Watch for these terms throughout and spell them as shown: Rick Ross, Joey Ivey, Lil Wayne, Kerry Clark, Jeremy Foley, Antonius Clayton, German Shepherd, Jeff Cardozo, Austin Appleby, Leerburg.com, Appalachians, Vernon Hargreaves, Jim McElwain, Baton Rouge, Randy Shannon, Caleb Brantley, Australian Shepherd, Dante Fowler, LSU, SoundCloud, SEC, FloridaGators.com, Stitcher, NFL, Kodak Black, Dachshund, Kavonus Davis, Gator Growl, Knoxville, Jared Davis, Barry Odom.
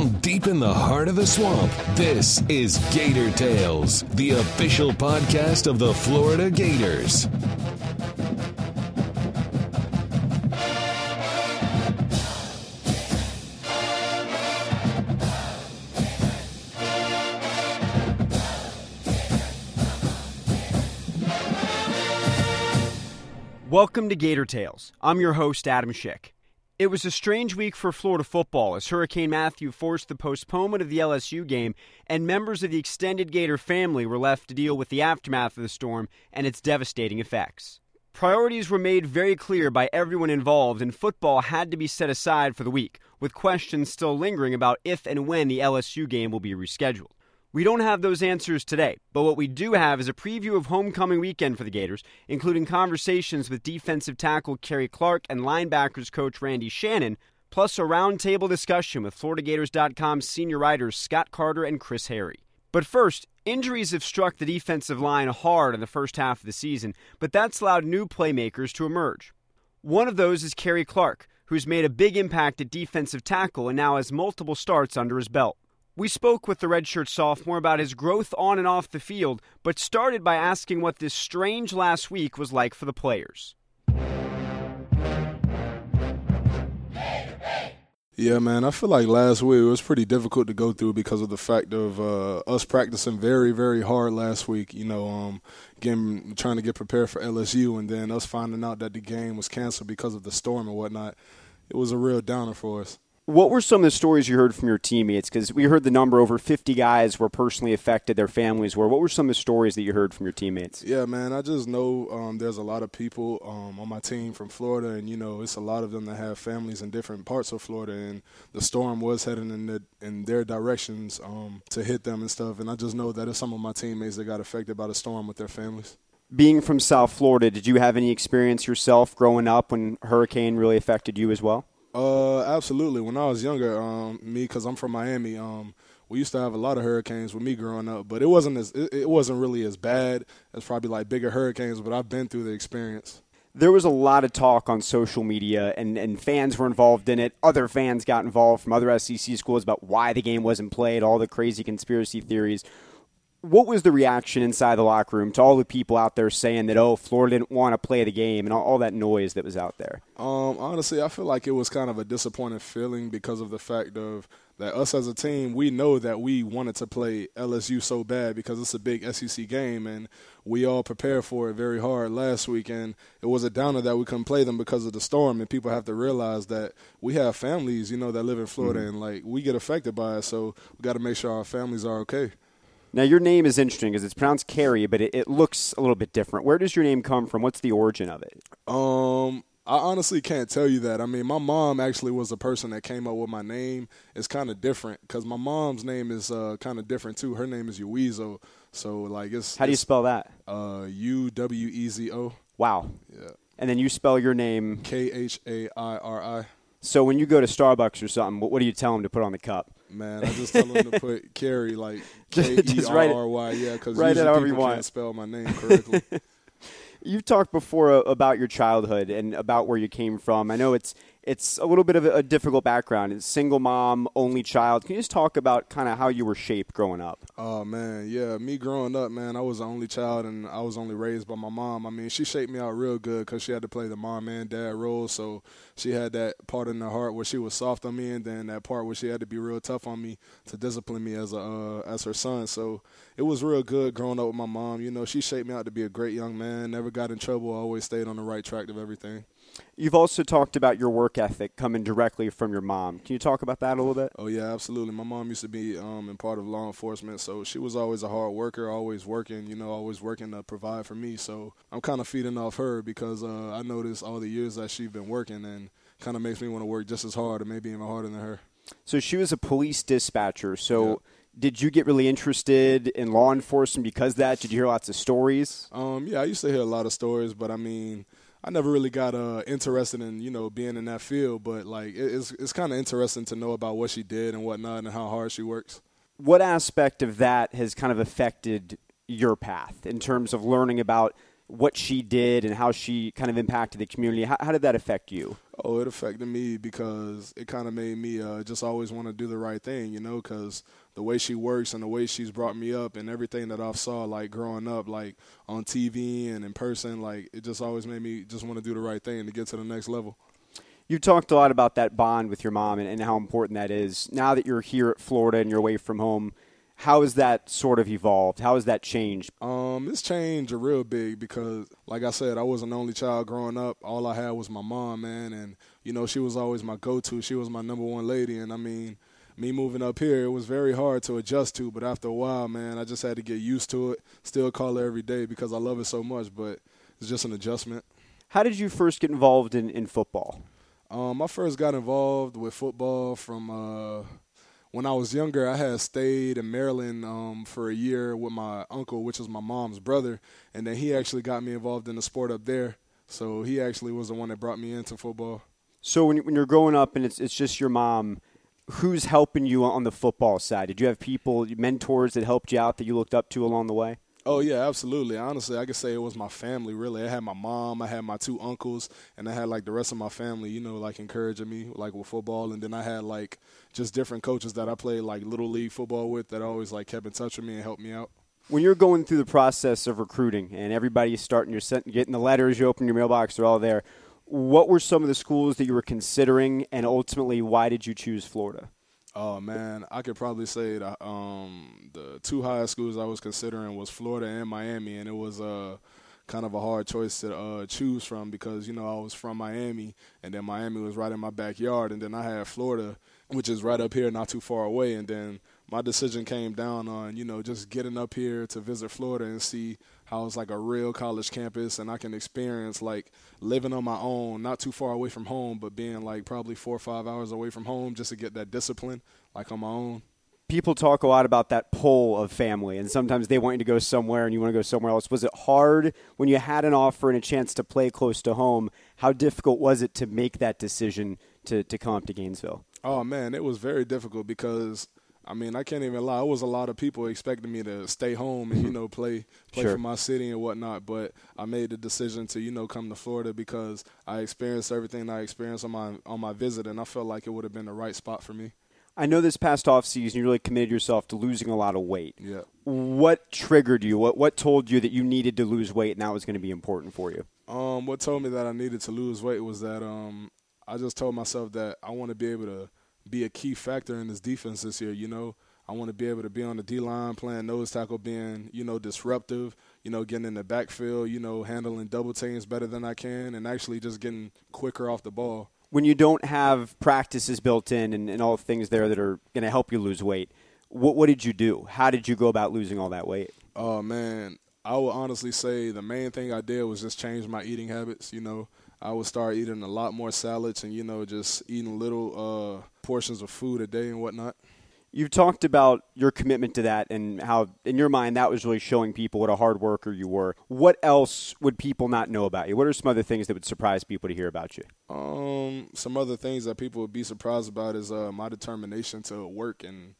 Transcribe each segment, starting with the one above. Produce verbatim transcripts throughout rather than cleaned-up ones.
From deep in the heart of the swamp, this is Gator Tales, the official podcast of the Florida Gators. Welcome to Gator Tales. I'm your host, Adam Schick. It was a strange week for Florida football as Hurricane Matthew forced the postponement of the L S U game, and members of the extended Gator family were left to deal with the aftermath of the storm and its devastating effects. Priorities were made very clear by everyone involved, and football had to be set aside for the week, with questions still lingering about if and when the L S U game will be rescheduled. We don't have those answers today, but what we do have is a preview of homecoming weekend for the Gators, including conversations with defensive tackle Kerry Clark and linebackers coach Randy Shannon, plus a roundtable discussion with Florida Gators dot com senior writers Scott Carter and Chris Harry. But first, injuries have struck the defensive line hard in the first half of the season, but that's allowed new playmakers to emerge. One of those is Kerry Clark, who's made a big impact at defensive tackle and now has multiple starts under his belt. We spoke with the redshirt sophomore about his growth on and off the field, but started by asking what this strange last week was like for the players. Yeah, man, I feel like last week it was pretty difficult to go through because of the fact of uh, us practicing very, very hard last week, you know, um, getting, trying to get prepared for L S U, and then us finding out that the game was canceled because of the storm and whatnot. It was a real downer for us. What were some of the stories you heard from your teammates? Because we heard the number over fifty guys were personally affected, their families were. What were some of the stories that you heard from your teammates? Yeah, man, I just know um, there's a lot of people um, on my team from Florida, and, you know, it's a lot of them that have families in different parts of Florida, and the storm was heading in, the, in their directions um, to hit them and stuff, and I just know that it's some of my teammates that got affected by the storm with their families. Being from South Florida, did you have any experience yourself growing up when hurricane really affected you as well? Uh, absolutely. When I was younger, um, me, cause I'm from Miami, um, we used to have a lot of hurricanes with me growing up, but it wasn't as, it, it wasn't really as bad as probably like bigger hurricanes, but I've been through the experience. There was a lot of talk on social media, and, and fans were involved in it. Other fans got involved from other S E C schools about why the game wasn't played, all the crazy conspiracy theories. What was the reaction inside the locker room to all the people out there saying that, oh, Florida didn't want to play the game and all, all that noise that was out there? Um, honestly, I feel like it was kind of a disappointing feeling because of the fact of that us as a team, we know that we wanted to play L S U so bad because it's a big S E C game, and we all prepared for it very hard last week, and it was a downer that we couldn't play them because of the storm, and people have to realize that we have families, you know, that live in Florida, mm-hmm. and, like, we get affected by it, so we got to make sure our families are okay. Now, your name is interesting because it's pronounced Kerry, but it, it looks a little bit different. Where does your name come from? What's the origin of it? Um, I honestly can't tell you that. I mean, my mom actually was the person that came up with my name. It's kind of different because my mom's name is uh, kind of different, too. Her name is Uwezo. So, like, it's... How do you it's, spell that? Uh, U W E Z O. Wow. Yeah. And then you spell your name... K H A I R I. So when you go to Starbucks or something, what do you tell them to put on the cup? Man, I just tell them to put Kerry, like K E R R Y, yeah, because usually people can't spell my name correctly. You've talked before about your childhood and about where you came from. I know it's it's a little bit of a difficult background. It's single mom, only child. Can you just talk about kind of how you were shaped growing up? Oh, man, yeah. Me growing up, man, I was the only child, and I was only raised by my mom. I mean, she shaped me out real good because she had to play the mom and dad role, so she had that part in her heart where she was soft on me, and then that part where she had to be real tough on me to discipline me as a uh, as her son. So it was real good growing up with my mom. You know, she shaped me out to be a great young man, never got in trouble, always stayed on the right track of everything. You've also talked about your work ethic coming directly from your mom. Can you talk about that a little bit? Oh, yeah, absolutely. My mom used to be um, in part of law enforcement, so she was always a hard worker, always working, you know, always working to provide for me. So I'm kind of feeding off her because uh, I noticed all the years that she's been working, and kind of makes me want to work just as hard or maybe even harder than her. So she was a police dispatcher. So yeah. Did you get really interested in law enforcement because of that? Did you hear lots of stories? Um, yeah, I used to hear a lot of stories, but I mean – I never really got uh, interested in, you know, being in that field, but, like, it's it's kind of interesting to know about what she did and whatnot and how hard she works. What aspect of that has kind of affected your path in terms of learning about what she did and how she kind of impacted the community. How, how did that affect you? Oh, it affected me because it kind of made me uh, just always want to do the right thing, you know, because the way she works and the way she's brought me up and everything that I've saw, like, growing up, like, on T V and in person, like, it just always made me just want to do the right thing to get to the next level. You've talked a lot about that bond with your mom and, and how important that is. Now that you're here at Florida and you're away from home, how has that sort of evolved? How has that changed? Um, it's changed real big because, like I said, I was an only child growing up. All I had was my mom, man, and, you know, she was always my go-to. She was my number one lady, and, I mean, me moving up here, it was very hard to adjust to, but after a while, man, I just had to get used to it. Still call her every day because I love it so much, but it's just an adjustment. How did you first get involved in, in football? Um, I first got involved with football from uh, when I was younger. I had stayed in Maryland um, for a year with my uncle, which is my mom's brother, and then he actually got me involved in the sport up there. So he actually was the one that brought me into football. So when, when you're growing up and it's, it's just your mom, who's helping you on the football side? Did you have people, mentors that helped you out that you looked up to along the way? Oh, yeah, absolutely. Honestly, I could say it was my family, really. I had my mom, I had my two uncles, and I had, like, the rest of my family, you know, like, encouraging me, like, with football. And then I had, like, just different coaches that I played, like, Little League football with that always, like, kept in touch with me and helped me out. When you're going through the process of recruiting and everybody's starting, you're getting the letters, you open your mailbox, they're all there, what were some of the schools that you were considering, and ultimately why did you choose Florida? Oh, man, I could probably say the, um, the two highest schools I was considering was Florida and Miami, and it was uh, kind of a hard choice to uh, choose from because, you know, I was from Miami, and then Miami was right in my backyard, and then I had Florida, which is right up here, not too far away, and then my decision came down on, you know, just getting up here to visit Florida and see how it's like a real college campus and I can experience like living on my own, not too far away from home, but being like probably four or five hours away from home just to get that discipline like on my own. People talk a lot about that pull of family, and sometimes they want you to go somewhere and you want to go somewhere else. Was it hard when you had an offer and a chance to play close to home? How difficult was it to make that decision to, to come up to Gainesville? Oh, man, it was very difficult because – I mean, I can't even lie. It was a lot of people expecting me to stay home and, you know, play play sure. for my city and whatnot. But I made the decision to, you know, come to Florida because I experienced everything I experienced on my on my visit, and I felt like it would have been the right spot for me. I know this past offseason you really committed yourself to losing a lot of weight. Yeah. What triggered you? What what told you that you needed to lose weight and that was going to be important for you? Um, what told me that I needed to lose weight was that um, I just told myself that I want to be able to be a key factor in this defense this year, you know. I want to be able to be on the D-line, playing nose tackle, being, you know, disruptive, you know, getting in the backfield, you know, handling double teams better than I can, and actually just getting quicker off the ball. When you don't have practices built in and, and all the things there that are going to help you lose weight, what, what did you do? How did you go about losing all that weight? Oh, man, I would honestly say the main thing I did was just change my eating habits, you know. I would start eating a lot more salads and, you know, just eating little uh, portions of food a day and whatnot. You've talked about your commitment to that and how, in your mind, that was really showing people what a hard worker you were. What else would people not know about you? What are some other things that would surprise people to hear about you? Um, some other things that people would be surprised about is uh, my determination to work and,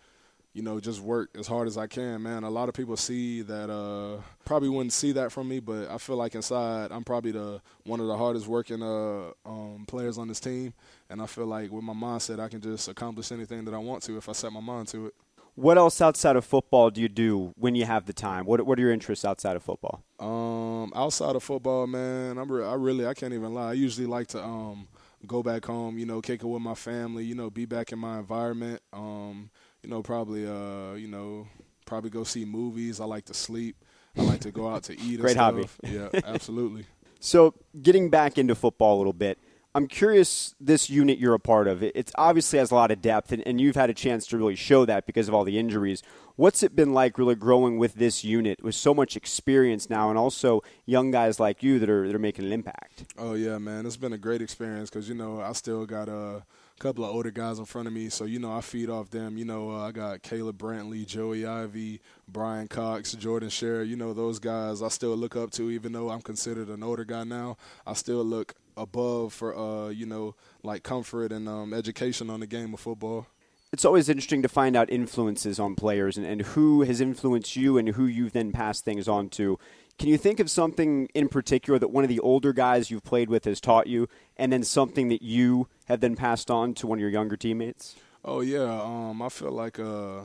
you know, just work as hard as I can, man. A lot of people see that, uh, probably wouldn't see that from me, but I feel like inside I'm probably the one of the hardest working uh, um, players on this team. And I feel like with my mindset, I can just accomplish anything that I want to if I set my mind to it. What else outside of football do you do when you have the time? What What are your interests outside of football? Um, outside of football, man, I'm re- I really, I can't even lie. I usually like to um, go back home, you know, kick it with my family, you know, be back in my environment, um, you know, probably, uh, you know, probably go see movies. I like to sleep. I like to go out to eat. Great hobby. Yeah, absolutely. So getting back into football a little bit, I'm curious, this unit you're a part of, it obviously has a lot of depth, and, and you've had a chance to really show that because of all the injuries. What's it been like really growing with this unit with so much experience now and also young guys like you that are, that are making an impact? Oh, yeah, man. It's been a great experience because, you know, I still got a – couple of older guys in front of me, so, you know, I feed off them. You know, uh, I got Caleb Brantley, Joey Ivey, Brian Cox, Jordan Sher. You know, those guys I still look up to, even though I'm considered an older guy now. I still look above for, uh, you know, like comfort and um, education on the game of football. It's always interesting to find out influences on players and, and who has influenced you and who you've then passed things on to. Can you think of something in particular that one of the older guys you've played with has taught you, and then something that you have then passed on to one of your younger teammates? Oh, yeah. Um, I feel like uh,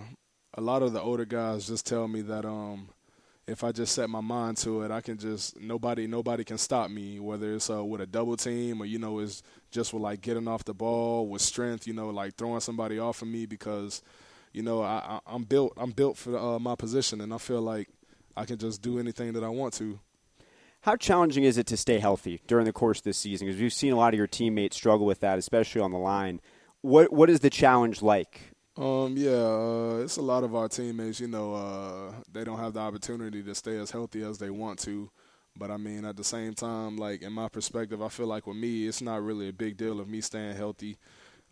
a lot of the older guys just tell me that um, if I just set my mind to it, I can just – nobody nobody can stop me, whether it's uh, with a double team or, you know, it's just with, like, getting off the ball, with strength, you know, like throwing somebody off of me because – You know, I, I'm built. I'm built for uh, my position, and I feel like I can just do anything that I want to. How challenging is it to stay healthy during the course of this season? Because we've seen a lot of your teammates struggle with that, especially on the line. What What is the challenge like? Um, yeah, uh, it's a lot of our teammates. You know, uh, they don't have the opportunity to stay as healthy as they want to. But I mean, at the same time, like in my perspective, I feel like with me, it's not really a big deal of me staying healthy.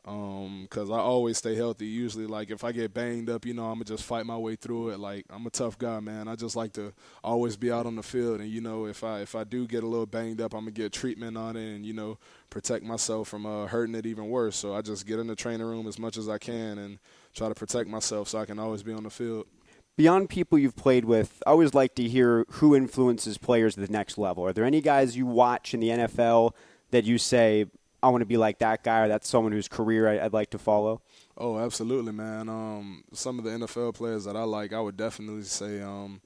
Um, cause I always stay healthy. Usually, like if I get banged up, you know, I'm gonna just fight my way through it. Like I'm a tough guy, man. I just like to always be out on the field, and you know, if I if I do get a little banged up, I'm gonna get treatment on it, and you know, protect myself from uh, hurting it even worse. So I just get in the training room as much as I can and try to protect myself so I can always be on the field. Beyond people you've played with, I always like to hear who influences players at the next level. Are there any guys you watch in the N F L that you say, I want to be like that guy, or that's someone whose career I'd like to follow? Oh, absolutely, man. Um, some of the N F L players that I like, I would definitely say um,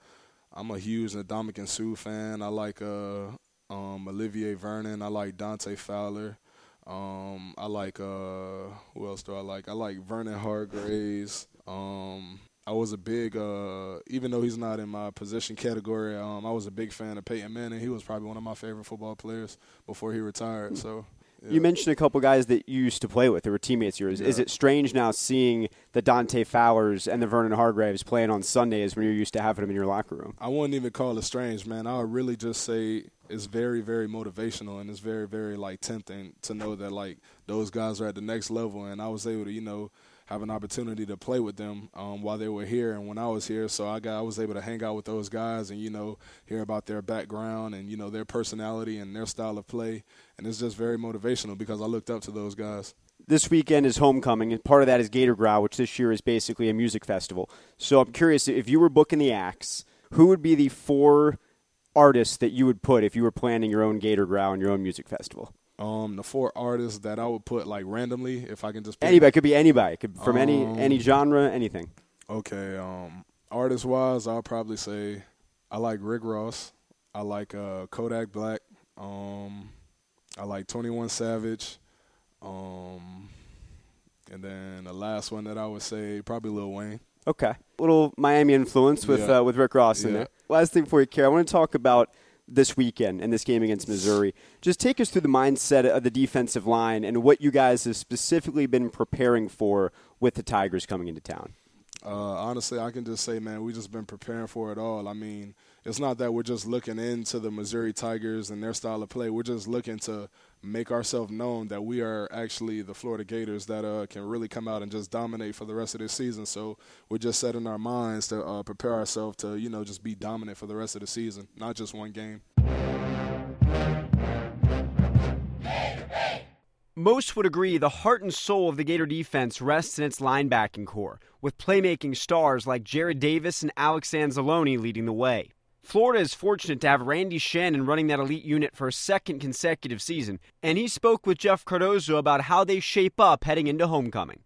I'm a huge Ndamukong Suh fan. I like uh, um, Olivier Vernon. I like Dante Fowler. Um, I like uh, – who else do I like? I like Vernon Hargreaves. Um, I was a big uh, – even though he's not in my position category, um, I was a big fan of Peyton Manning. He was probably one of my favorite football players before he retired, so – Yeah. You mentioned a couple guys that you used to play with. They were teammates of yours. Yeah. Is it strange now seeing the Dante Fowlers and the Vernon Hargreaves playing on Sundays when you're used to having them in your locker room? I wouldn't even call it strange, man. I would really just say it's very, very motivational, and it's very, very, like, tempting to know that, like, those guys are at the next level, and I was able to, you know, have an opportunity to play with them um, while they were here and when I was here. So I got I was able to hang out with those guys and, you know, hear about their background and, you know, their personality and their style of play. And it's just very motivational because I looked up to those guys. This weekend is homecoming, and part of that is Gator Growl, which this year is basically a music festival. So I'm curious, if you were booking the acts, who would be the four artists that you would put if you were planning your own Gator Growl and your own music festival? Um, the four artists that I would put, like, randomly, if I can just pick. Anybody. It could be anybody. It could from um, any any genre, anything. Okay. Um, artist-wise, I'll probably say I like Rick Ross. I like uh, Kodak Black. Um, I like twenty-one Savage. Um, and then the last one that I would say, probably Lil Wayne. Okay. A little Miami influence with, yeah. uh, with Rick Ross yeah. in there. Last thing for you, Kerry, I want to talk about this weekend and this game against Missouri. Just take us through the mindset of the defensive line and what you guys have specifically been preparing for with the Tigers coming into town. Uh, honestly, I can just say, man, we've just been preparing for it all. I mean, it's not that we're just looking into the Missouri Tigers and their style of play. We're just looking to make ourselves known that we are actually the Florida Gators that uh, can really come out and just dominate for the rest of this season. So we're just setting our minds to uh, prepare ourselves to, you know, just be dominant for the rest of the season, not just one game. Most would agree the heart and soul of the Gator defense rests in its linebacking core, with playmaking stars like Jared Davis and Alex Anzalone leading the way. Florida is fortunate to have Randy Shannon running that elite unit for a second consecutive season, and he spoke with Jeff Cardozo about how they shape up heading into homecoming.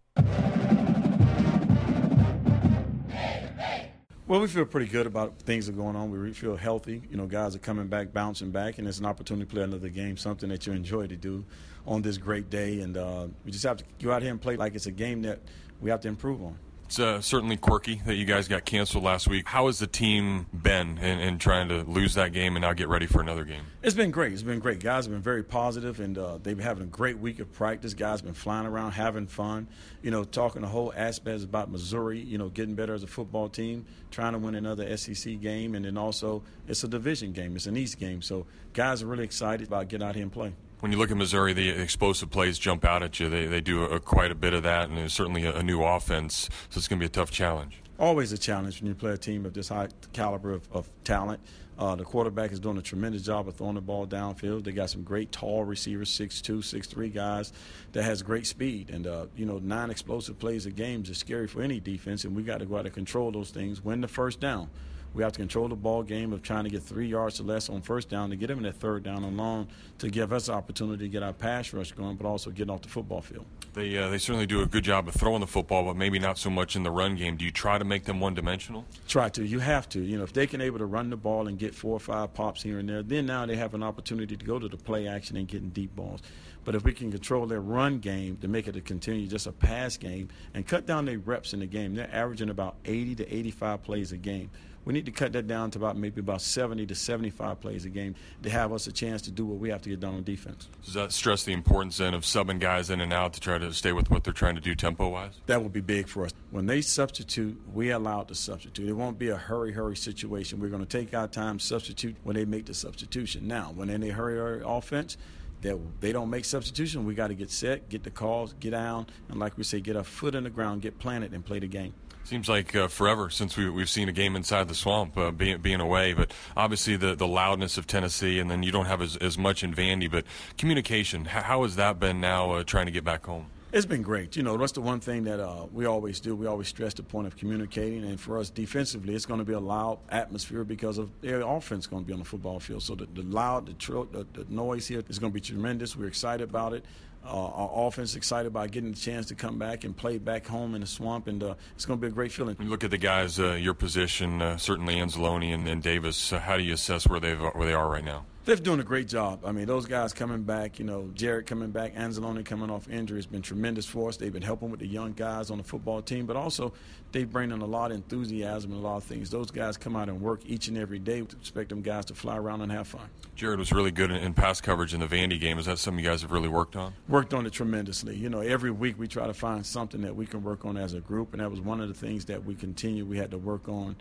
Well, we feel pretty good about things that are going on. We feel healthy. You know, guys are coming back, bouncing back, and it's an opportunity to play another game, something that you enjoy to do on this great day. And uh, we just have to go out here and play like it's a game that we have to improve on. It's uh, certainly quirky that you guys got canceled last week. How has the team been in, in trying to lose that game and now get ready for another game? It's been great. It's been great. Guys have been very positive, and uh, they've been having a great week of practice. Guys have been flying around, having fun, you know, talking the whole aspect about Missouri, you know, getting better as a football team, trying to win another S E C game, and then also it's a division game. It's an East game. So guys are really excited about getting out here and playing. When you look at Missouri, the explosive plays jump out at you. They they do a, quite a bit of that, and it's certainly a, a new offense, so it's going to be a tough challenge. Always a challenge when you play a team of this high caliber of, of talent. Uh, the quarterback is doing a tremendous job of throwing the ball downfield. They got some great tall receivers, six two, six three guys that has great speed. And, uh, you know, nine explosive plays a game is scary for any defense, and we got to go out and control those things, win the first down. We have to control the ball game of trying to get three yards or less on first down to get them in that third down and long to give us the opportunity to get our pass rush going, but also getting off the football field. They uh, they certainly do a good job of throwing the football, but maybe not so much in the run game. Do you try to make them one-dimensional? Try to. You have to. You know, if they can able to run the ball and get four or five pops here and there, then now they have an opportunity to go to the play action and getting deep balls. But if we can control their run game to make it a continue just a pass game and cut down their reps in the game, they're averaging about eighty to eighty-five plays a game. We need to cut that down to about maybe about seventy to seventy-five plays a game to have us a chance to do what we have to get done on defense. Does that stress the importance then of subbing guys in and out to try to stay with what they're trying to do tempo-wise? That would be big for us. When they substitute, we're allowed to substitute. It won't be a hurry, hurry situation. We're going to take our time, substitute when they make the substitution. Now, when in a hurry, hurry offense, that they don't make substitution, we got to get set, get the calls, get down, and like we say, get our foot in the ground, get planted, and play the game. Seems like uh, forever since we, we've seen a game inside the Swamp uh, being, being away, but obviously the, the loudness of Tennessee, and then you don't have as, as much in Vandy, but communication, how, how has that been now uh, trying to get back home? It's been great. You know, that's the one thing that uh, we always do. We always stress the point of communicating. And for us defensively, it's going to be a loud atmosphere because of their offense going to be on the football field. So the, the loud, the, tr- the, the noise here is going to be tremendous. We're excited about it. Uh, our offense is excited about getting the chance to come back and play back home in the Swamp, and uh, it's going to be a great feeling. You look at the guys, uh, your position, uh, certainly Anzalone and, and Davis. Uh, how do you assess where they where they are right now? They're doing a great job. I mean, those guys coming back, you know, Jared coming back, Anzalone coming off injury has been tremendous for us. They've been helping with the young guys on the football team, but also they bring in a lot of enthusiasm and a lot of things. Those guys come out and work each and every day. We expect them guys to fly around and have fun. Jared was really good in, in pass coverage in the Vandy game. Is that something you guys have really worked on? Worked on it tremendously. You know, every week we try to find something that we can work on as a group, and that was one of the things that we continue we had to work on.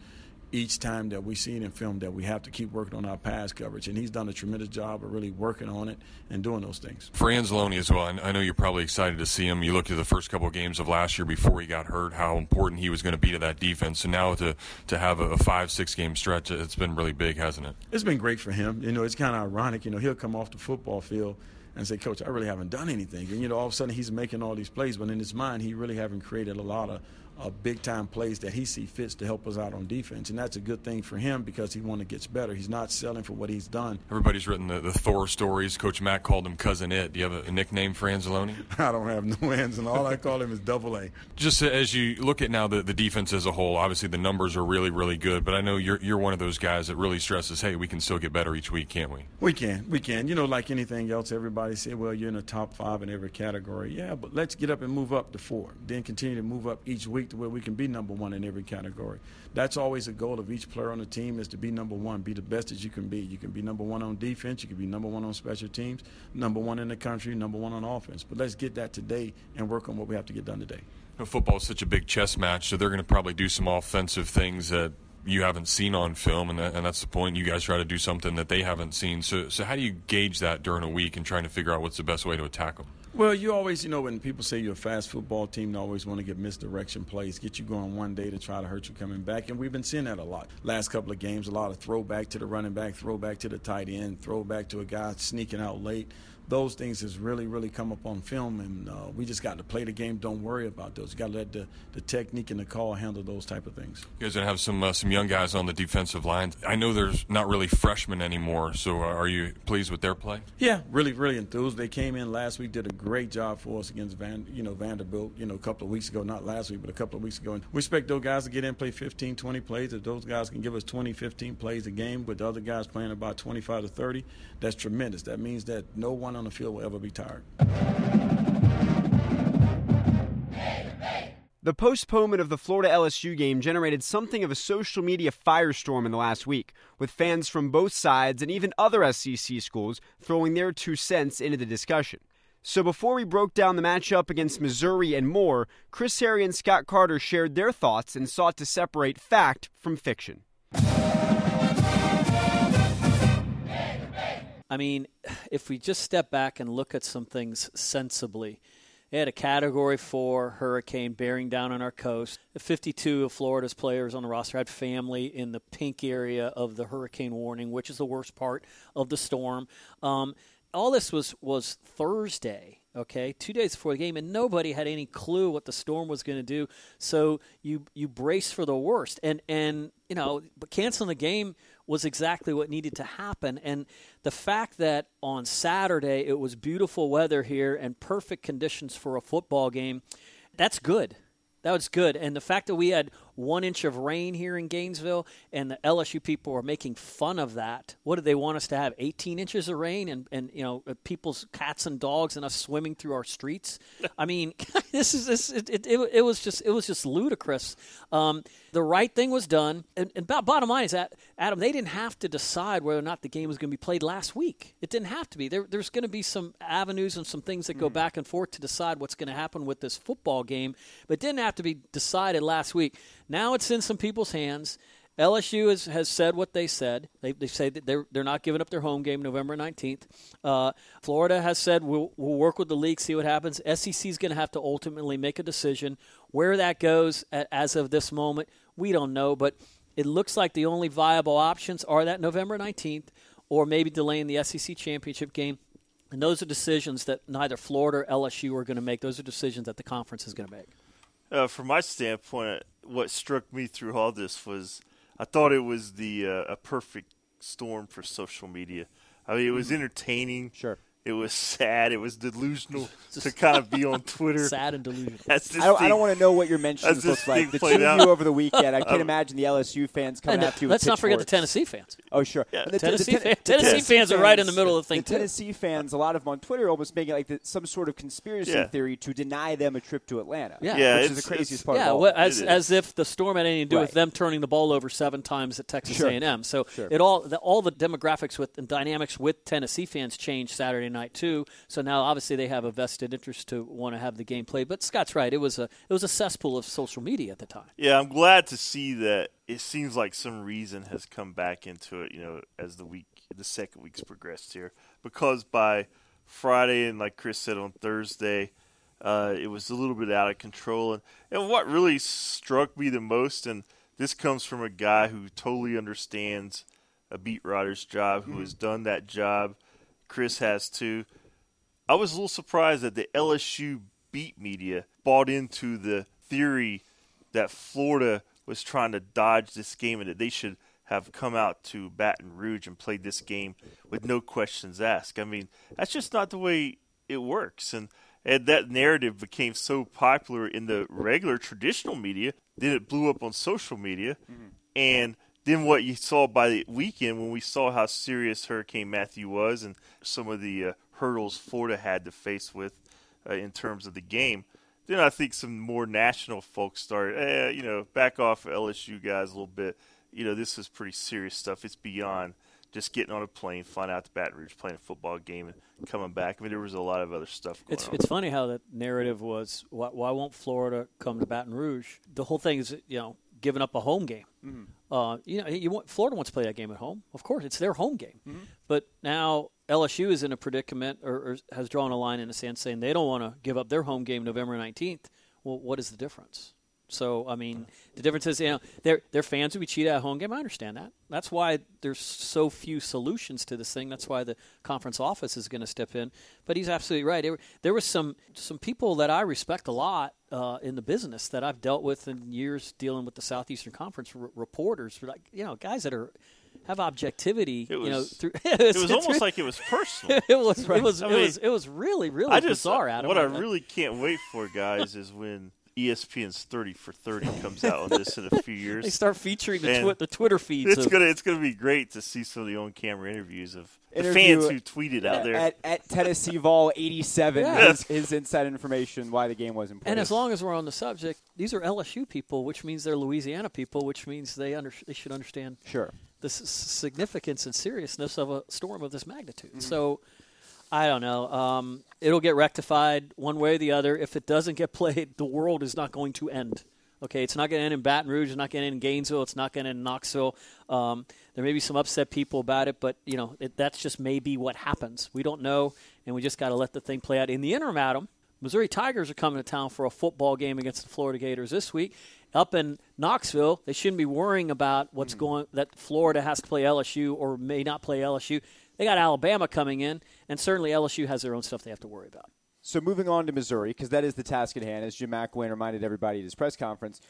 Each time that we see it in film, that we have to keep working on our pass coverage. And he's done a tremendous job of really working on it and doing those things. For Anzalone as well, I know you're probably excited to see him. You looked at the first couple of games of last year before he got hurt, how important he was going to be to that defense. And now to, to have a five, six-game stretch, it's been really big, hasn't it? It's been great for him. You know, it's kind of ironic. You know, he'll come off the football field and say, Coach, I really haven't done anything. And, you know, all of a sudden he's making all these plays. But in his mind, he really haven't created a lot of Uh, big-time plays that he see fits to help us out on defense. And that's a good thing for him because he wants to get better. He's not selling for what he's done. Everybody's written the, the Thor stories. Coach Mack called him Cousin It. Do you have a, a nickname for Anzalone? I don't have no ends, and all I call him is Double A. Just as you look at now the, the defense as a whole, obviously the numbers are really, really good, but I know you're you're one of those guys that really stresses, hey, we can still get better each week, can't we? We can. We can. You know, like anything else, everybody say, well, you're in the top five in every category. Yeah, but let's get up and move up to four, then continue to move up each week to where we can be number one in every category. That's always a goal of each player on the team, is to be number one, be the best that you can be. You can be number one on defense, you can be number one on special teams, number one in the country, number one on offense. But let's get that today and work on what we have to get done today. Football is such a big chess match, so they're going to probably do some offensive things that you haven't seen on film, and, that, and that's the point. You guys try to do something that they haven't seen. So, so how do you gauge that during a week and trying to figure out what's the best way to attack them? Well, you always, you know, when people say you're a fast football team, they always want to get misdirection plays, get you going one day to try to hurt you coming back, and we've been seeing that a lot. Last couple of games, a lot of throwback to the running back, throwback to the tight end, throwback to a guy sneaking out late. Those things has really, really come up on film, and uh, we just got to play the game. Don't worry about those. You got to let the, the technique and the call handle those type of things. You guys are going to have some, uh, some young guys on the defensive line. I know there's not really freshmen anymore, so are you pleased with their play? Yeah, really, really enthused. They came in last week, did a great job for us against Van, you know, Vanderbilt, you know, a couple of weeks ago, not last week, but a couple of weeks ago. And we expect those guys to get in and play fifteen, twenty plays. If those guys can give us twenty, fifteen plays a game with the other guys playing about twenty-five to thirty, that's tremendous. That means that no one on the field will ever be tired. The postponement of the Florida L S U game generated something of a social media firestorm in the last week, with fans from both sides and even other S E C schools throwing their two cents into the discussion. So before we broke down the matchup against Missouri and more, Chris Harry and Scott Carter shared their thoughts and sought to separate fact from fiction. I mean, if we just step back and look at some things sensibly, they had a Category four hurricane bearing down on our coast. fifty-two of Florida's players on the roster had family in the pink area of the hurricane warning, which is the worst part of the storm. Um, all this was, was Thursday, okay, two days before the game, and nobody had any clue what the storm was going to do. So you you brace for the worst. And, and you know, but canceling the game was exactly what needed to happen. And the fact that on Saturday it was beautiful weather here and perfect conditions for a football game, that's good. That was good. And the fact that we had one inch of rain here in Gainesville and the L S U people are making fun of that. What did they want us to have, eighteen inches of rain and, and you know, people's cats and dogs and us swimming through our streets? I mean, this is this it, it, it, it was just it was just ludicrous. Um, the right thing was done. And, and bottom line is that, Adam, they didn't have to decide whether or not the game was going to be played last week. It didn't have to be. There, there's going to be some avenues and some things that go mm. back and forth to decide what's going to happen with this football game. But it didn't have to be decided last week. Now it's in some people's hands. L S U has, has said what they said. They they say that they're, they're not giving up their home game November nineteenth. Uh, Florida has said we'll, we'll work with the league, see what happens. S E C is going to have to ultimately make a decision. Where that goes at, as of this moment, we don't know. But it looks like the only viable options are that November nineteenth or maybe delaying the S E C championship game. And those are decisions that neither Florida or L S U are going to make. Those are decisions that the conference is going to make. Uh, from my standpoint, what struck me through all this was I thought it was the uh, a perfect storm for social media. I mean, it was entertaining. Sure. It was sad. It was delusional to kind of be on Twitter. Sad and delusional. That's this I don't, don't want to know what your mentions look like. The two of you over the weekend, I can't imagine the L S U fans coming after you with pitchforks. Let's not forget the Tennessee fans. Oh, sure. Yeah, the Tennessee, the, the, fan, the Tennessee fans, fans are right in the middle of the thing, The too. Tennessee fans, a lot of them on Twitter, almost making like the, some sort of conspiracy yeah. theory to deny them a trip to Atlanta, yeah. Yeah, which is the craziest part yeah, of all. Yeah, well, as, as if the storm had anything to do right. with them turning the ball over seven times at Texas sure. A and M. So sure. it all the, all the demographics with and dynamics with Tennessee fans changed Saturday night too, so now obviously they have a vested interest to want to have the game played. But Scott's right; it was a it was a cesspool of social media at the time. Yeah, I'm glad to see that it seems like some reason has come back into it. You know, as the week, the second week's progressed here, because by Friday and like Chris said on Thursday, uh, it was a little bit out of control. And and what really struck me the most, and this comes from a guy who totally understands a beat writer's job, who mm-hmm. has done that job. Chris has too. I was a little surprised that the L S U beat media bought into the theory that Florida was trying to dodge this game and that they should have come out to Baton Rouge and played this game with no questions asked. I mean, that's just not the way it works. And, and that narrative became so popular in the regular traditional media, then it blew up on social media. Mm-hmm. And then what you saw by the weekend when we saw how serious Hurricane Matthew was and some of the uh, hurdles Florida had to face with uh, in terms of the game, then I think some more national folks started, eh, you know, back off L S U guys a little bit. You know, this is pretty serious stuff. It's beyond just getting on a plane, flying out to Baton Rouge, playing a football game, and coming back. I mean, there was a lot of other stuff going it's, on. It's funny how that narrative was, why, why won't Florida come to Baton Rouge? The whole thing is, you know, giving up a home game. Mm-hmm. Uh, you know, you want, Florida wants to play that game at home. Of course, it's their home game. Mm-hmm. But now L S U is in a predicament or, or has drawn a line in the sand saying they don't want to give up their home game November nineteenth. Well, what is the difference? So, I mean, the difference is, you know, their their fans will be cheated at a home game. I understand that. That's why there's so few solutions to this thing. That's why the conference office is going to step in. But he's absolutely right. It, there was some, some people that I respect a lot uh, in the business that I've dealt with in years dealing with the Southeastern Conference r- reporters, like, you know, guys that are have objectivity. It was, you know, through, it was, it was almost like it was personal. It was, right. it, was, I mean, it, was, it was really, really I just, bizarre, Adam. What I really can't wait for, guys, is when E S P N's thirty for thirty comes out on this in a few years. They start featuring the, twi- the Twitter feeds. It's going to it's gonna be great to see some of the on-camera interviews of Interview the fans who tweeted at, out there. At, at Tennessee Vol eighty-seven, yeah. his, his inside information, why the game wasn't played. And as long as we're on the subject, these are L S U people, which means they're Louisiana people, which means they under, they should understand sure. the s- significance and seriousness of a storm of this magnitude. Mm-hmm. So I don't know. Um, it'll get rectified one way or the other. If it doesn't get played, the world is not going to end. Okay, it's not going to end in Baton Rouge. It's not going to end in Gainesville. It's not going to end in Knoxville. Um, there may be some upset people about it, but you know it, that's just maybe what happens. We don't know, and we just got to let the thing play out. In the interim, Adam, Missouri Tigers are coming to town for a football game against the Florida Gators this week. Up in Knoxville, they shouldn't be worrying about what's mm. going. That Florida has to play L S U or may not play L S U. They got Alabama coming in, and certainly L S U has their own stuff they have to worry about. So moving on to Missouri, because that is the task at hand, as Jim McElwain reminded everybody at his press conference.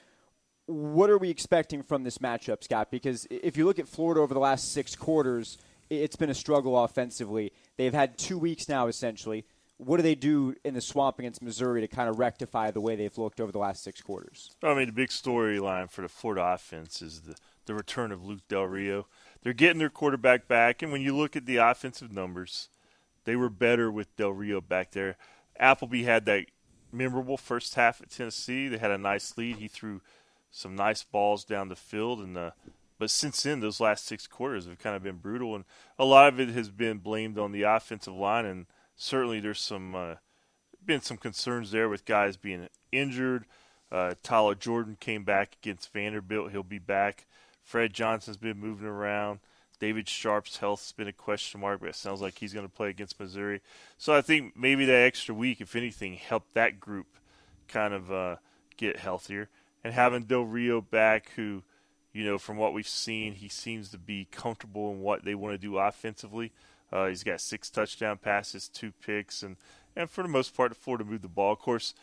What are we expecting from this matchup, Scott? Because if you look at Florida over the last six quarters, it's been a struggle offensively. They've had two weeks now, essentially. What do they do in the swamp against Missouri to kind of rectify the way they've looked over the last six quarters? I mean, the big storyline for the Florida offense is the, the return of Luke Del Rio. They're getting their quarterback back, and when you look at the offensive numbers, they were better with Del Rio back there. Appleby had that memorable first half at Tennessee. They had a nice lead. He threw some nice balls down the field. And uh, but since then, those last six quarters have kind of been brutal. And a lot of it has been blamed on the offensive line. And certainly there's some uh, been some concerns there with guys being injured. Uh, Tyler Jordan came back against Vanderbilt. He'll be back. Fred Johnson's been moving around. David Sharp's health's been a question mark, but it sounds like he's going to play against Missouri. So I think maybe that extra week, if anything, helped that group kind of uh, get healthier. And having Del Rio back, who, you know, from what we've seen, he seems to be comfortable in what they want to do offensively. Uh, he's got six touchdown passes, two picks, and, and for the most part, Florida moved the ball. Of course,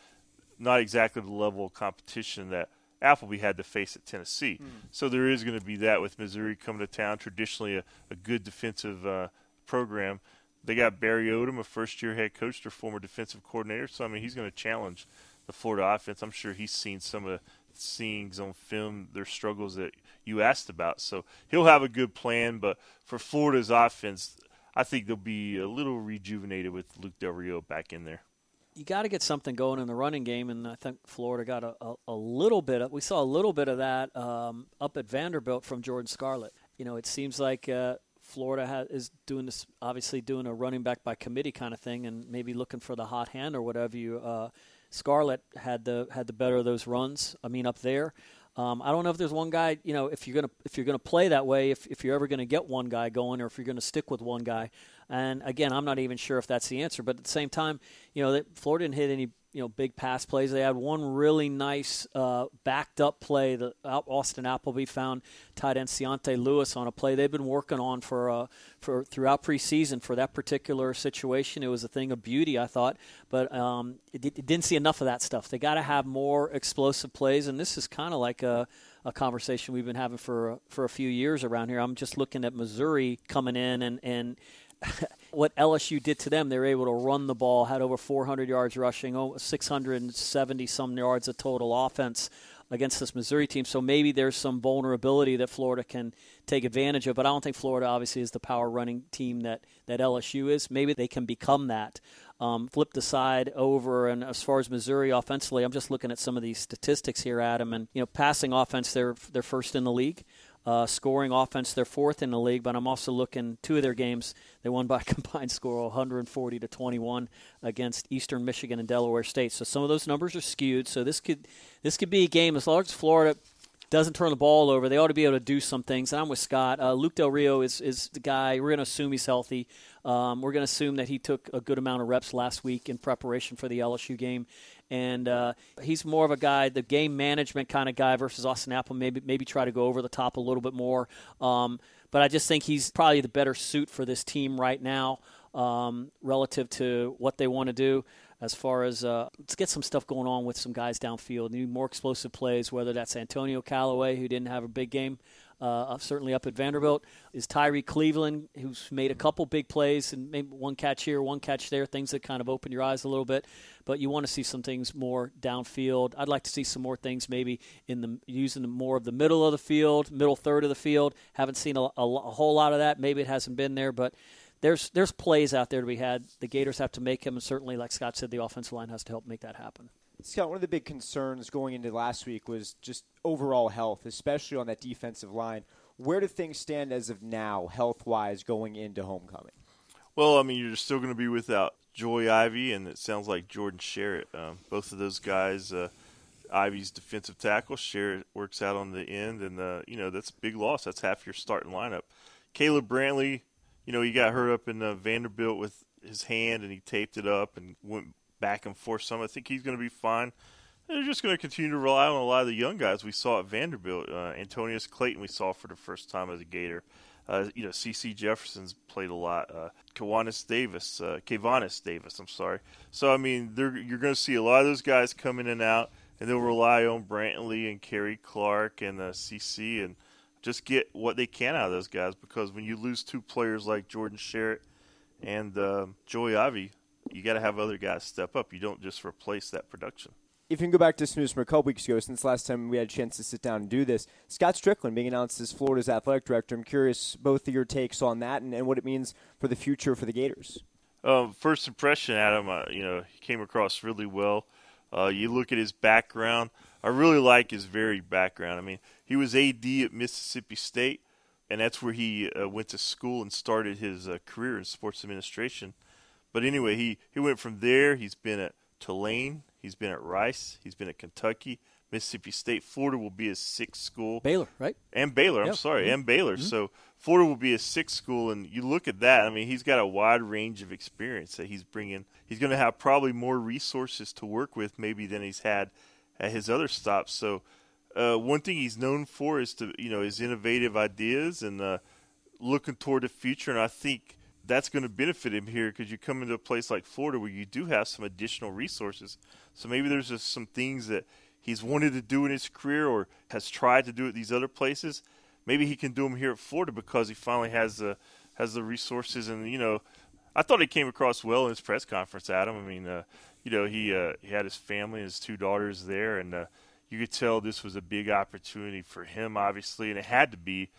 not exactly the level of competition that Appleby had to face at Tennessee. Mm. So there is going to be that with Missouri coming to town, traditionally a, a good defensive uh, program. They got Barry Odom, a first-year head coach, their former defensive coordinator. So, I mean, he's going to challenge the Florida offense. I'm sure he's seen some of the scenes on film, their struggles that you asked about. So he'll have a good plan. But for Florida's offense, I think they'll be a little rejuvenated with Luke Del Rio back in there. You got to get something going in the running game, and I think Florida got a, a, a little bit of, we saw a little bit of that um, up at Vanderbilt from Jordan Scarlett. You know, it seems like uh, Florida has, is doing this, obviously doing a running back by committee kind of thing, and maybe looking for the hot hand or whatever. You uh, Scarlett had the had the better of those runs. I mean, up there, um, I don't know if there's one guy. You know, if you're gonna if you're gonna play that way, if if you're ever gonna get one guy going, or if you're gonna stick with one guy. And, again, I'm not even sure if that's the answer. But at the same time, you know, Florida didn't hit any, you know, big pass plays. They had one really nice uh, backed-up play that Austin Appleby found tight end Siante Lewis on a play they've been working on for uh, for throughout preseason for that particular situation. It was a thing of beauty, I thought. But um, it, it didn't see enough of that stuff. They got to have more explosive plays. And this is kind of like a, a conversation we've been having for, for a few years around here. I'm just looking at Missouri coming in and, and – what L S U did to them, they were able to run the ball, had over four hundred yards rushing, six hundred seventy-some yards of total offense against this Missouri team. So maybe there's some vulnerability that Florida can take advantage of. But I don't think Florida obviously is the power running team that, that L S U is. Maybe they can become that. Um, flip the side over, and as far as Missouri offensively, I'm just looking at some of these statistics here, Adam. And, you know, passing offense, they're they're first in the league. Uh, scoring offense, they're fourth in the league, but I'm also looking two of their games. They won by a combined score one forty to twenty-one against Eastern Michigan and Delaware State. So some of those numbers are skewed. So this could this could be a game, as long as Florida doesn't turn the ball over, they ought to be able to do some things. And I'm with Scott. Uh, Luke Del Rio is, is the guy. We're going to assume he's healthy. Um, we're going to assume that he took a good amount of reps last week in preparation for the L S U game. And uh, he's more of a guy, the game management kind of guy versus Austin Appleby. Maybe maybe try to go over the top a little bit more. Um, but I just think he's probably the better suit for this team right now um, relative to what they want to do. As far as uh, let's get some stuff going on with some guys downfield, need more explosive plays, whether that's Antonio Callaway, who didn't have a big game, uh, certainly up at Vanderbilt, is Tyree Cleveland, who's made a couple big plays and maybe one catch here, one catch there, things that kind of open your eyes a little bit. But you want to see some things more downfield. I'd like to see some more things maybe in the using the more of the middle of the field, middle third of the field. Haven't seen a, a, a whole lot of that. Maybe it hasn't been there, but There's there's plays out there to be had. The Gators have to make them, and certainly, like Scott said, the offensive line has to help make that happen. Scott, one of the big concerns going into last week was just overall health, especially on that defensive line. Where do things stand as of now, health-wise, going into homecoming? Well, I mean, you're still going to be without Joey Ivey, and it sounds like Jordan Sher. Um, both of those guys, uh, Ivey's defensive tackle, Sher works out on the end, and uh, you know that's a big loss. That's half your starting lineup. Caleb Brantley, you know, he got hurt up in uh, Vanderbilt with his hand, and he taped it up and went back and forth some. I think he's going to be fine. They're just going to continue to rely on a lot of the young guys we saw at Vanderbilt. Uh, Antonius Clayton we saw for the first time as a Gator. Uh, you know, C C Jefferson's played a lot. Uh, Kavonus Davis, uh, Kavonus Davis, I'm sorry. So, I mean, they're, you're going to see a lot of those guys come in and out, and they'll rely on Brantley and Kerry Clark and uh, C C and just get what they can out of those guys, because when you lose two players like Jordan Sher and uh, Joey Ivey, you got to have other guys step up. You don't just replace that production. If you can go back to some news from a couple weeks ago, since last time we had a chance to sit down and do this, Scott Strickland being announced as Florida's athletic director. I'm curious both of your takes on that and, and what it means for the future for the Gators. Um, first impression, Adam, uh, you know, he came across really well. Uh, you look at his background. I really like his varied background. I mean, he was A D at Mississippi State, and that's where he uh, went to school and started his uh, career in sports administration. But anyway, he, he went from there. He's been at Tulane. He's been at Rice. He's been at Kentucky. Mississippi State. Florida will be his sixth school. Baylor, right? And Baylor. I'm yeah. sorry. Mm-hmm. And Baylor. Mm-hmm. So Florida will be his sixth school. And you look at that. I mean, he's got a wide range of experience that he's bringing. He's going to have probably more resources to work with maybe than he's had at his other stops. So uh, one thing he's known for is to you know his innovative ideas and uh, looking toward the future. And I think that's going to benefit him here, because you come into a place like Florida where you do have some additional resources. So maybe there's just some things that he's wanted to do in his career or has tried to do at these other places. Maybe he can do them here at Florida because he finally has the has the resources. And you know, I thought he came across well in his press conference, Adam. I mean, uh, you know, he uh, he had his family, his two daughters there, and uh, you could tell this was a big opportunity for him, obviously, and it had to be,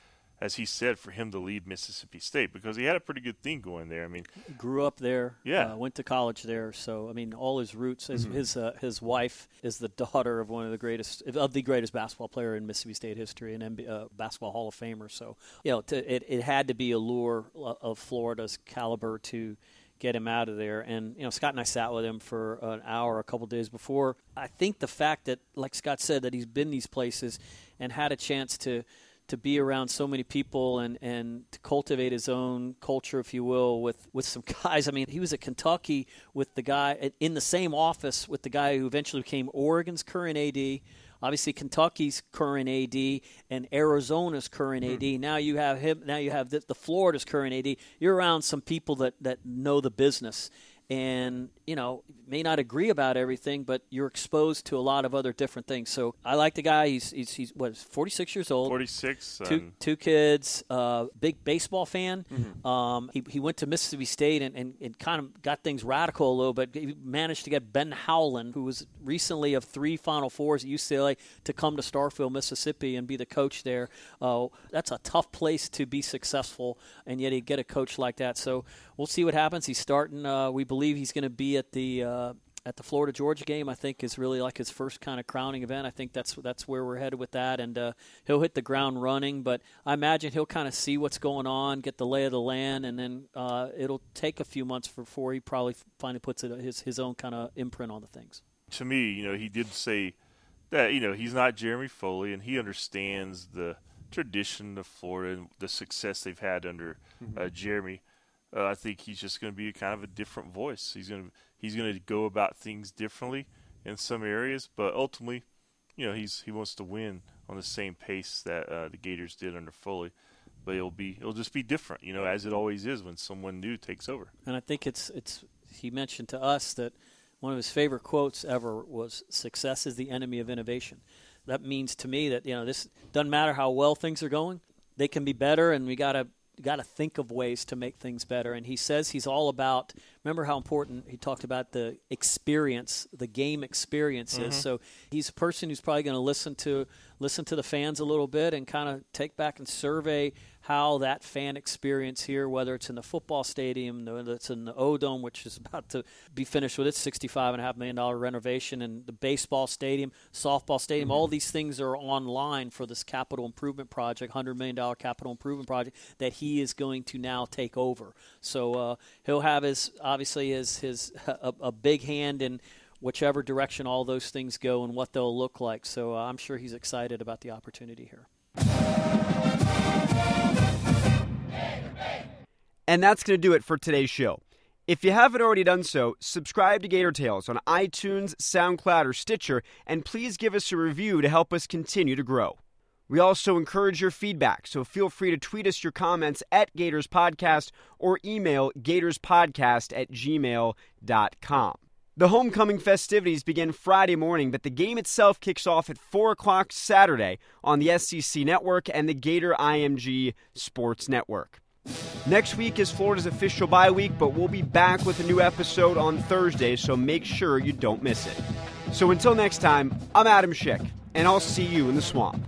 as he said, for him to leave Mississippi State, because he had a pretty good thing going there. I mean, grew up there, yeah, uh, went to college there. So I mean, all his roots. His mm-hmm. his, uh, his wife is the daughter of one of the greatest of the greatest basketball player in Mississippi State history, and M B, uh, basketball Hall of Famer. So you know, to, it it had to be a lure of Florida's caliber to get him out of there. And you know, Scott and I sat with him for an hour a couple of days before. I think the fact that, like Scott said, that he's been these places and had a chance to. to be around so many people and, and to cultivate his own culture, if you will, with, with some guys. I mean, he was at Kentucky with the guy in the same office with the guy who eventually became Oregon's current A D, obviously Kentucky's current A D, and Arizona's current mm-hmm. A D. Now you have him. Now you have the, the Florida's current A D. You're around some people that, that know the business and, you know, may not agree about everything, but you're exposed to a lot of other different things. So I like the guy. He's, he's, he's what, forty-six years old. forty-six. Two, um, two kids, uh, big baseball fan. Mm-hmm. Um, he, he went to Mississippi State and, and, and kind of got things radical a little bit. He managed to get Ben Howland, who was recently of three Final Fours at U C L A, to come to Starkville, Mississippi, and be the coach there. Uh, that's a tough place to be successful, and yet he'd get a coach like that. So we'll see what happens. He's starting, uh, we believe, believe he's going to be at the uh, at the Florida Georgia game. I think is really like his first kind of crowning event. I think that's that's where we're headed with that, and uh, he'll hit the ground running. But I imagine he'll kind of see what's going on, get the lay of the land, and then uh, it'll take a few months before he probably finally puts it, his his own kind of imprint on the things. To me, you know, he did say that you know he's not Jeremy Foley, and he understands the tradition of Florida and the success they've had under mm-hmm. uh, Jeremy. Uh, I think he's just going to be kind of a different voice. He's going to he's going to go about things differently in some areas, but ultimately, you know, he's he wants to win on the same pace that uh, the Gators did under Foley. But it'll be it'll just be different, you know, as it always is when someone new takes over. And I think it's it's he mentioned to us that one of his favorite quotes ever was "Success is the enemy of innovation." That means to me that you know this doesn't matter how well things are going; they can be better, and we got to. got to think of ways to make things better. And he says he's all about, remember how important he talked about the experience, the game experience is. Mm-hmm. So he's a person who's probably going to listen to listen to the fans a little bit and kind of take back and survey how that fan experience here, whether it's in the football stadium, whether it's in the O-Dome, which is about to be finished with its sixty-five point five million dollars renovation, and the baseball stadium, softball stadium, mm-hmm. all these things are online for this capital improvement project, one hundred million dollars capital improvement project that he is going to now take over. So uh, he'll have his, obviously, his, his a, a big hand in whichever direction all those things go and what they'll look like. So uh, I'm sure he's excited about the opportunity here. And that's going to do it for today's show. If you haven't already done so, subscribe to Gator Tales on iTunes, SoundCloud, or Stitcher, and please give us a review to help us continue to grow. We also encourage your feedback, so feel free to tweet us your comments at Gators Podcast or email gatorspodcast at gmail dot com. The homecoming festivities begin Friday morning, but the game itself kicks off at four o'clock Saturday on the S E C Network and the Gator I M G Sports Network. Next week is Florida's official bye week, but we'll be back with a new episode on Thursday, so make sure you don't miss it. So until next time, I'm Adam Schick, and I'll see you in the swamp.